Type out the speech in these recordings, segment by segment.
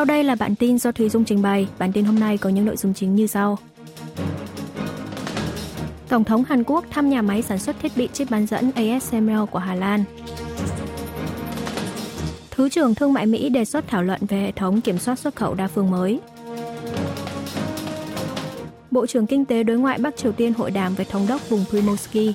Sau đây là bản tin do Thúy Dung trình bày. Bản tin hôm nay có những nội dung chính như sau. Tổng thống Hàn Quốc thăm nhà máy sản xuất thiết bị chip bán dẫn ASML của Hà Lan. Thứ trưởng Thương mại Mỹ đề xuất thảo luận về hệ thống kiểm soát xuất khẩu đa phương mới. Bộ trưởng Kinh tế đối ngoại Bắc Triều Tiên hội đàm với thống đốc vùng Primorsky.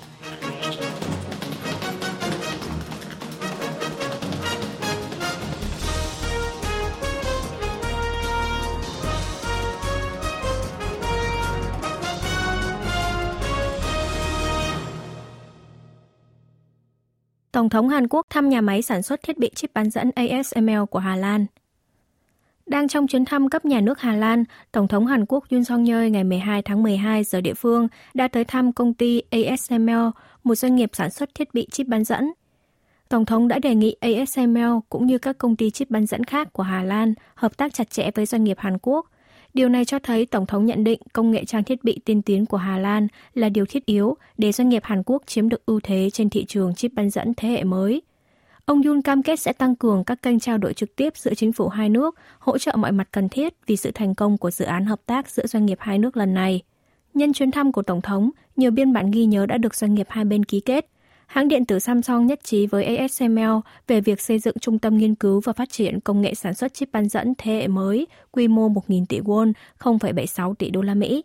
Tổng thống Hàn Quốc thăm nhà máy sản xuất thiết bị chip bán dẫn ASML của Hà Lan. Đang trong chuyến thăm cấp nhà nước Hà Lan, Tổng thống Hàn Quốc Yoon Suk Yeol ngày 12 tháng 12 giờ địa phương đã tới thăm công ty ASML, một doanh nghiệp sản xuất thiết bị chip bán dẫn. Tổng thống đã đề nghị ASML cũng như các công ty chip bán dẫn khác của Hà Lan hợp tác chặt chẽ với doanh nghiệp Hàn Quốc. Điều này cho thấy Tổng thống nhận định công nghệ trang thiết bị tiên tiến của Hà Lan là điều thiết yếu để doanh nghiệp Hàn Quốc chiếm được ưu thế trên thị trường chip bán dẫn thế hệ mới. Ông Yun cam kết sẽ tăng cường các kênh trao đổi trực tiếp giữa chính phủ hai nước, hỗ trợ mọi mặt cần thiết vì sự thành công của dự án hợp tác giữa doanh nghiệp hai nước lần này. Nhân chuyến thăm của Tổng thống, nhiều biên bản ghi nhớ đã được doanh nghiệp hai bên ký kết. Hãng điện tử Samsung nhất trí với ASML về việc xây dựng trung tâm nghiên cứu và phát triển công nghệ sản xuất chip bán dẫn thế hệ mới, quy mô 1.000 tỷ won, 0,76 tỷ đô la Mỹ.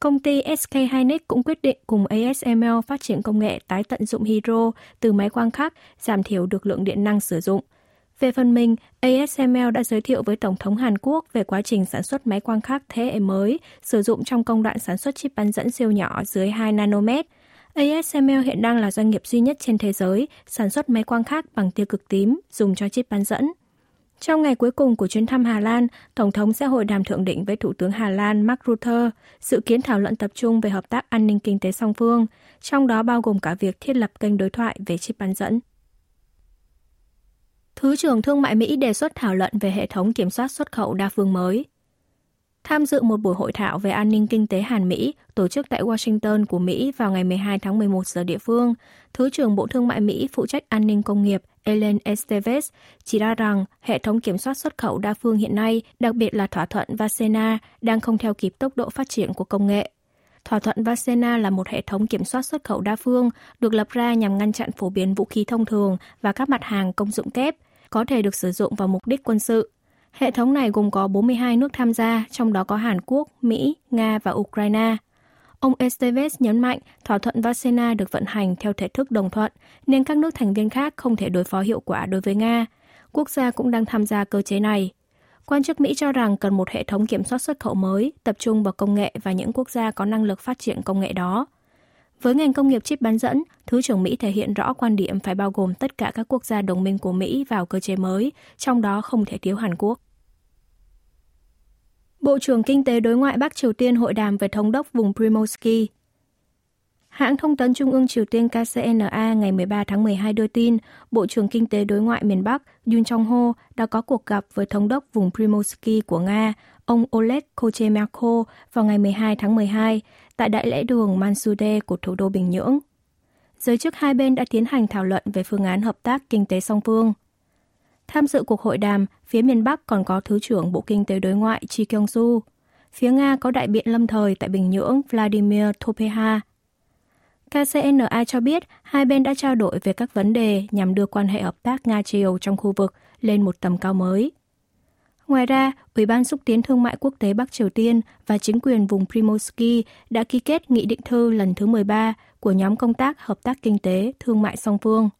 Công ty SK Hynix cũng quyết định cùng ASML phát triển công nghệ tái tận dụng hydro từ máy quang khắc, giảm thiểu được lượng điện năng sử dụng. Về phần mình, ASML đã giới thiệu với Tổng thống Hàn Quốc về quá trình sản xuất máy quang khắc thế hệ mới sử dụng trong công đoạn sản xuất chip bán dẫn siêu nhỏ dưới 2 nanomet. ASML hiện đang là doanh nghiệp duy nhất trên thế giới sản xuất máy quang khắc bằng tia cực tím dùng cho chip bán dẫn. Trong ngày cuối cùng của chuyến thăm Hà Lan, Tổng thống sẽ hội đàm thượng đỉnh với Thủ tướng Hà Lan Mark Rutte, dự kiến thảo luận tập trung về hợp tác an ninh kinh tế song phương, trong đó bao gồm cả việc thiết lập kênh đối thoại về chip bán dẫn. Thứ trưởng Thương mại Mỹ đề xuất thảo luận về hệ thống kiểm soát xuất khẩu đa phương mới. Tham dự một buổi hội thảo về an ninh kinh tế Hàn-Mỹ tổ chức tại Washington của Mỹ vào ngày 12 tháng 11 giờ địa phương, Thứ trưởng Bộ Thương mại Mỹ phụ trách an ninh công nghiệp Ellen Estevez chỉ ra rằng hệ thống kiểm soát xuất khẩu đa phương hiện nay, đặc biệt là thỏa thuận Wassenaar, đang không theo kịp tốc độ phát triển của công nghệ. Thỏa thuận Wassenaar là một hệ thống kiểm soát xuất khẩu đa phương được lập ra nhằm ngăn chặn phổ biến vũ khí thông thường và các mặt hàng công dụng kép, có thể được sử dụng vào mục đích quân sự. Hệ thống này gồm có 42 nước tham gia, trong đó có Hàn Quốc, Mỹ, Nga và Ukraine. Ông Estevez nhấn mạnh thỏa thuận Wassenaar được vận hành theo thể thức đồng thuận, nên các nước thành viên khác không thể đối phó hiệu quả đối với Nga. Quốc gia cũng đang tham gia cơ chế này. Quan chức Mỹ cho rằng cần một hệ thống kiểm soát xuất khẩu mới, tập trung vào công nghệ và những quốc gia có năng lực phát triển công nghệ đó. Với ngành công nghiệp chip bán dẫn, Thứ trưởng Mỹ thể hiện rõ quan điểm phải bao gồm tất cả các quốc gia đồng minh của Mỹ vào cơ chế mới, trong đó không thể thiếu Hàn Quốc. Bộ trưởng Kinh tế đối ngoại Bắc Triều Tiên hội đàm với thống đốc vùng Primorsky. Hãng thông tấn Trung ương Triều Tiên KCNA ngày 13 tháng 12 đưa tin, Bộ trưởng Kinh tế đối ngoại miền Bắc Yun Chong Ho đã có cuộc gặp với thống đốc vùng Primorsky của Nga, ông Oleg Kozhemyako vào ngày 12 tháng 12 tại đại lễ đường Mansudae của thủ đô Bình Nhưỡng. Giới chức hai bên đã tiến hành thảo luận về phương án hợp tác kinh tế song phương. Tham dự cuộc hội đàm, phía miền Bắc còn có Thứ trưởng Bộ Kinh tế đối ngoại Chi Kyung-su. Phía Nga có đại biện lâm thời tại Bình Nhưỡng Vladimir Topeha. KCNA cho biết hai bên đã trao đổi về các vấn đề nhằm đưa quan hệ hợp tác Nga-Triều trong khu vực lên một tầm cao mới. Ngoài ra, Ủy ban xúc tiến thương mại quốc tế Bắc Triều Tiên và chính quyền vùng Primorsky đã ký kết nghị định thư lần thứ 13 của nhóm công tác hợp tác kinh tế, thương mại song phương.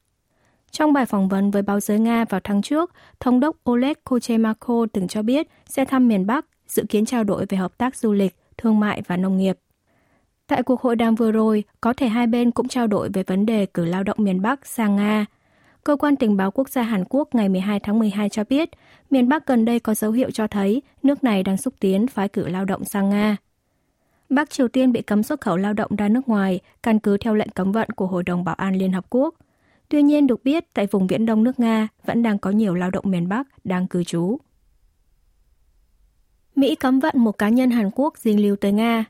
Trong bài phỏng vấn với báo giới Nga vào tháng trước, Thống đốc Oleg Kozhemyako từng cho biết sẽ thăm miền Bắc, dự kiến trao đổi về hợp tác du lịch, thương mại và nông nghiệp. Tại cuộc hội đàm vừa rồi, có thể hai bên cũng trao đổi về vấn đề cử lao động miền Bắc sang Nga. Cơ quan tình báo quốc gia Hàn Quốc ngày 12 tháng 12 cho biết, miền Bắc gần đây có dấu hiệu cho thấy nước này đang xúc tiến phái cử lao động sang Nga. Bắc Triều Tiên bị cấm xuất khẩu lao động ra nước ngoài, căn cứ theo lệnh cấm vận của Hội đồng Bảo an Liên Hợp Quốc. Tuy nhiên được biết, tại vùng Viễn Đông nước Nga vẫn đang có nhiều lao động miền Bắc đang cư trú. Mỹ cấm vận một cá nhân Hàn Quốc dính líu tới Nga.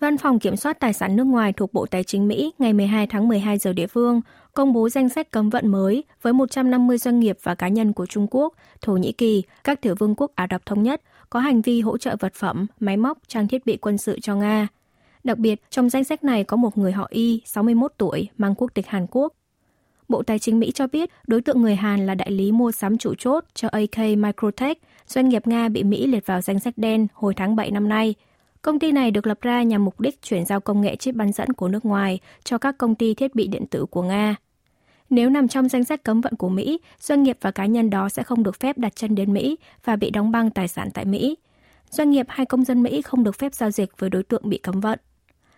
Văn phòng Kiểm soát Tài sản nước ngoài thuộc Bộ Tài chính Mỹ ngày 12 tháng 12 giờ địa phương công bố danh sách cấm vận mới với 150 doanh nghiệp và cá nhân của Trung Quốc, Thổ Nhĩ Kỳ, các tiểu vương quốc Ả Rập Thống Nhất có hành vi hỗ trợ vật phẩm, máy móc, trang thiết bị quân sự cho Nga. Đặc biệt, trong danh sách này có một người họ Y, 61 tuổi, mang quốc tịch Hàn Quốc. Bộ Tài chính Mỹ cho biết đối tượng người Hàn là đại lý mua sắm chủ chốt cho AK Microtech, doanh nghiệp Nga bị Mỹ liệt vào danh sách đen hồi tháng 7 năm nay. Công ty này được lập ra nhằm mục đích chuyển giao công nghệ chip bán dẫn của nước ngoài cho các công ty thiết bị điện tử của Nga. Nếu nằm trong danh sách cấm vận của Mỹ, doanh nghiệp và cá nhân đó sẽ không được phép đặt chân đến Mỹ và bị đóng băng tài sản tại Mỹ. Doanh nghiệp hay công dân Mỹ không được phép giao dịch với đối tượng bị cấm vận.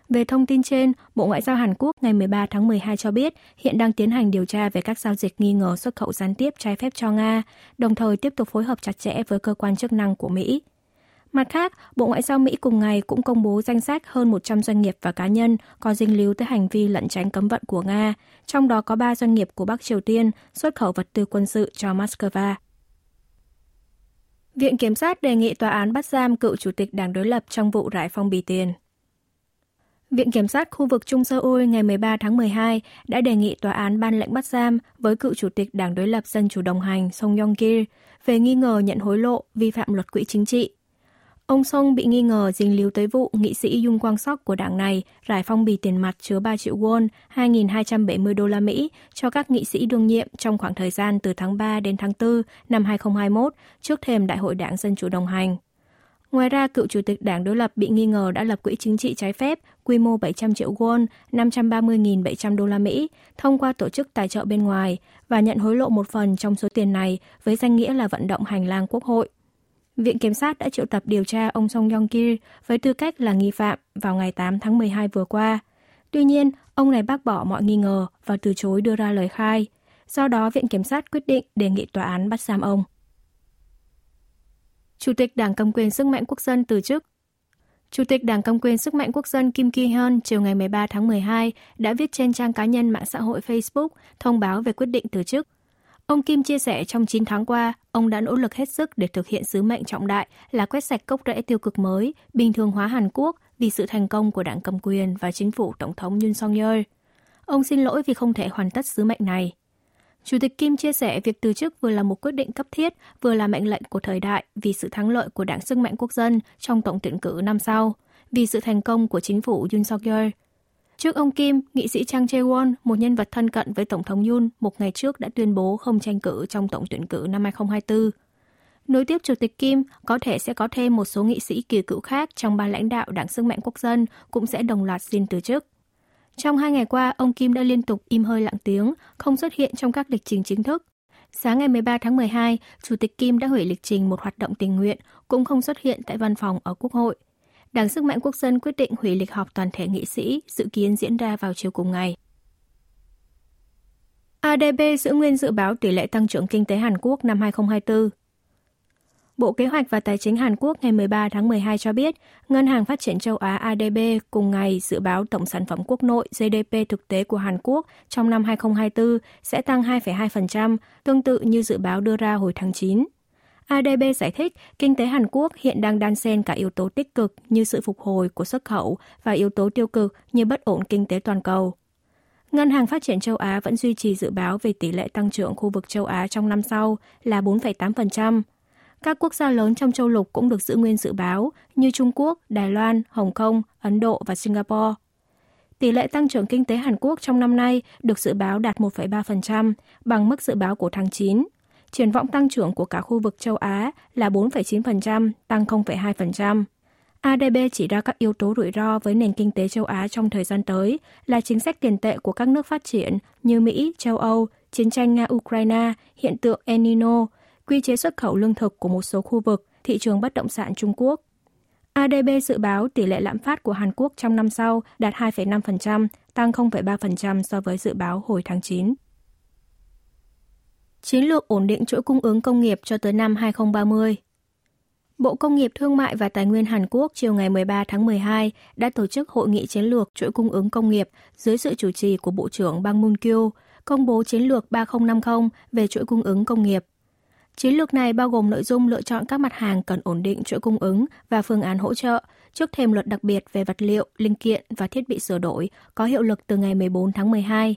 Về thông tin trên, Bộ Ngoại giao Hàn Quốc ngày 13 tháng 12 cho biết hiện đang tiến hành điều tra về các giao dịch nghi ngờ xuất khẩu gián tiếp trái phép cho Nga, đồng thời tiếp tục phối hợp chặt chẽ với cơ quan chức năng của Mỹ. Mặt khác, Bộ Ngoại giao Mỹ cùng ngày cũng công bố danh sách hơn 100 doanh nghiệp và cá nhân có dính líu tới hành vi lẩn tránh cấm vận của Nga, trong đó có 3 doanh nghiệp của Bắc Triều Tiên xuất khẩu vật tư quân sự cho Moscow. Viện Kiểm sát đề nghị tòa án bắt giam cựu chủ tịch đảng đối lập trong vụ rải phong bì tiền. Viện Kiểm sát khu vực Trung Seoul ngày 13 tháng 12 đã đề nghị tòa án ban lệnh bắt giam với cựu chủ tịch đảng đối lập Dân chủ đồng hành Song Young-gil về nghi ngờ nhận hối lộ, vi phạm luật quỹ chính trị. Ông Song bị nghi ngờ dính líu tới vụ nghị sĩ Yun Kwan-seok của đảng này rải phong bì tiền mặt chứa 3 triệu won, 2.270 đô la Mỹ cho các nghị sĩ đương nhiệm trong khoảng thời gian từ tháng 3 đến tháng 4 năm 2021 trước thềm Đại hội Đảng Dân chủ đồng hành. Ngoài ra, cựu chủ tịch đảng đối lập bị nghi ngờ đã lập quỹ chính trị trái phép quy mô 700 triệu won, 530.700 đô la Mỹ thông qua tổ chức tài trợ bên ngoài và nhận hối lộ một phần trong số tiền này với danh nghĩa là vận động hành lang quốc hội. Viện Kiểm sát đã triệu tập điều tra ông Song Young-gil với tư cách là nghi phạm vào ngày 8 tháng 12 vừa qua. Tuy nhiên, ông này bác bỏ mọi nghi ngờ và từ chối đưa ra lời khai. Do đó, Viện Kiểm sát quyết định đề nghị tòa án bắt giam ông. Chủ tịch Đảng Cầm quyền Sức mạnh Quốc dân từ chức. Chủ tịch Đảng Cầm quyền Sức mạnh Quốc dân Kim Ki-hyun chiều ngày 13 tháng 12 đã viết trên trang cá nhân mạng xã hội Facebook thông báo về quyết định từ chức. Ông Kim chia sẻ trong 9 tháng qua, ông đã nỗ lực hết sức để thực hiện sứ mệnh trọng đại là quét sạch cốc rễ tiêu cực mới, bình thường hóa Hàn Quốc vì sự thành công của đảng cầm quyền và chính phủ Tổng thống Yoon Suk Yeol. Ông xin lỗi vì không thể hoàn tất sứ mệnh này. Chủ tịch Kim chia sẻ việc từ chức vừa là một quyết định cấp thiết, vừa là mệnh lệnh của thời đại vì sự thắng lợi của Đảng Sức mạnh Quốc dân trong tổng tuyển cử năm sau, vì sự thành công của chính phủ Yoon Suk Yeol. Trước ông Kim, nghị sĩ Chang Jae-won, một nhân vật thân cận với Tổng thống Yoon, một ngày trước đã tuyên bố không tranh cử trong tổng tuyển cử năm 2024. Nối tiếp Chủ tịch Kim, có thể sẽ có thêm một số nghị sĩ kỳ cựu khác trong ban lãnh đạo Đảng Sức mạnh Quốc dân cũng sẽ đồng loạt xin từ chức. Trong 2 ngày qua, ông Kim đã liên tục im hơi lặng tiếng, không xuất hiện trong các lịch trình chính thức. Sáng ngày 13 tháng 12, Chủ tịch Kim đã hủy lịch trình một hoạt động tình nguyện, cũng không xuất hiện tại văn phòng ở Quốc hội. Đảng Sức mạnh Quốc dân quyết định hủy lịch họp toàn thể nghị sĩ, dự kiến diễn ra vào chiều cùng ngày. ADB giữ nguyên dự báo tỷ lệ tăng trưởng kinh tế Hàn Quốc năm 2024. Bộ Kế hoạch và Tài chính Hàn Quốc ngày 13 tháng 12 cho biết, Ngân hàng Phát triển châu Á ADB cùng ngày dự báo tổng sản phẩm quốc nội GDP thực tế của Hàn Quốc trong năm 2024 sẽ tăng 2,2%, tương tự như dự báo đưa ra hồi tháng 9. ADB giải thích kinh tế Hàn Quốc hiện đang đan xen cả yếu tố tích cực như sự phục hồi của xuất khẩu và yếu tố tiêu cực như bất ổn kinh tế toàn cầu. Ngân hàng Phát triển châu Á vẫn duy trì dự báo về tỷ lệ tăng trưởng khu vực châu Á trong năm sau là 4,8%. Các quốc gia lớn trong châu lục cũng được giữ nguyên dự báo như Trung Quốc, Đài Loan, Hồng Kông, Ấn Độ và Singapore. Tỷ lệ tăng trưởng kinh tế Hàn Quốc trong năm nay được dự báo đạt 1,3%, bằng mức dự báo của tháng 9. Triển vọng tăng trưởng của cả khu vực châu Á là 4,9%, tăng 0,2%. ADB chỉ ra các yếu tố rủi ro với nền kinh tế châu Á trong thời gian tới là chính sách tiền tệ của các nước phát triển như Mỹ, châu Âu, chiến tranh Nga-Ukraine, hiện tượng El Nino, quy chế xuất khẩu lương thực của một số khu vực, thị trường bất động sản Trung Quốc. ADB dự báo tỷ lệ lạm phát của Hàn Quốc trong năm sau đạt 2,5%, tăng 0,3% so với dự báo hồi tháng 9. Chiến lược ổn định chuỗi cung ứng công nghiệp cho tới năm 2030. Bộ Công nghiệp Thương mại và Tài nguyên Hàn Quốc chiều ngày 13 tháng 12 đã tổ chức hội nghị chiến lược chuỗi cung ứng công nghiệp dưới sự chủ trì của Bộ trưởng Bang Moon-kyu, công bố chiến lược 3050 về chuỗi cung ứng công nghiệp. Chiến lược này bao gồm nội dung lựa chọn các mặt hàng cần ổn định chuỗi cung ứng và phương án hỗ trợ, trước thêm luật đặc biệt về vật liệu, linh kiện và thiết bị sửa đổi có hiệu lực từ ngày 14 tháng 12.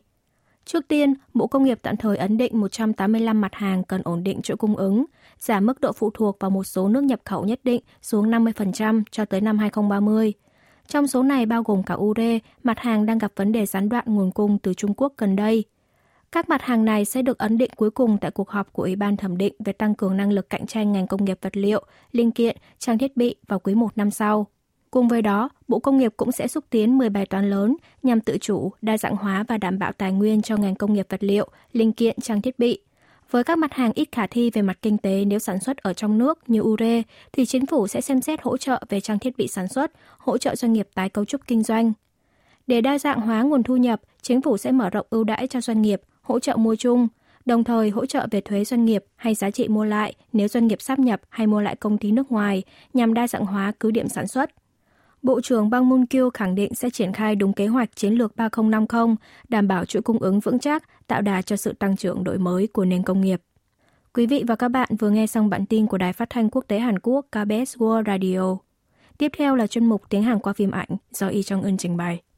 Trước tiên, Bộ Công nghiệp tạm thời ấn định 185 mặt hàng cần ổn định chuỗi cung ứng, giảm mức độ phụ thuộc vào một số nước nhập khẩu nhất định xuống 50% cho tới năm 2030. Trong số này bao gồm cả ure, mặt hàng đang gặp vấn đề gián đoạn nguồn cung từ Trung Quốc gần đây. Các mặt hàng này sẽ được ấn định cuối cùng tại cuộc họp của Ủy ban thẩm định về tăng cường năng lực cạnh tranh ngành công nghiệp vật liệu, linh kiện, trang thiết bị vào quý 1 năm sau. Cùng với đó, Bộ Công nghiệp cũng sẽ xúc tiến 10 bài toán lớn nhằm tự chủ, đa dạng hóa và đảm bảo tài nguyên cho ngành công nghiệp vật liệu, linh kiện, trang thiết bị. Với các mặt hàng ít khả thi về mặt kinh tế nếu sản xuất ở trong nước như ure, thì chính phủ sẽ xem xét hỗ trợ về trang thiết bị sản xuất, hỗ trợ doanh nghiệp tái cấu trúc kinh doanh. Để đa dạng hóa nguồn thu nhập, chính phủ sẽ mở rộng ưu đãi cho doanh nghiệp, hỗ trợ mua chung, đồng thời hỗ trợ về thuế doanh nghiệp hay giá trị mua lại nếu doanh nghiệp sáp nhập hay mua lại công ty nước ngoài nhằm đa dạng hóa cứ điểm sản xuất. Bộ trưởng Bang Moon-kyu khẳng định sẽ triển khai đúng kế hoạch chiến lược 3050, đảm bảo chuỗi cung ứng vững chắc, tạo đà cho sự tăng trưởng đổi mới của nền công nghiệp. Quý vị và các bạn vừa nghe xong bản tin của Đài Phát thanh Quốc tế Hàn Quốc KBS World Radio. Tiếp theo là chuyên mục Tiếng Hàn qua phim ảnh do Y Jong Un trình bày.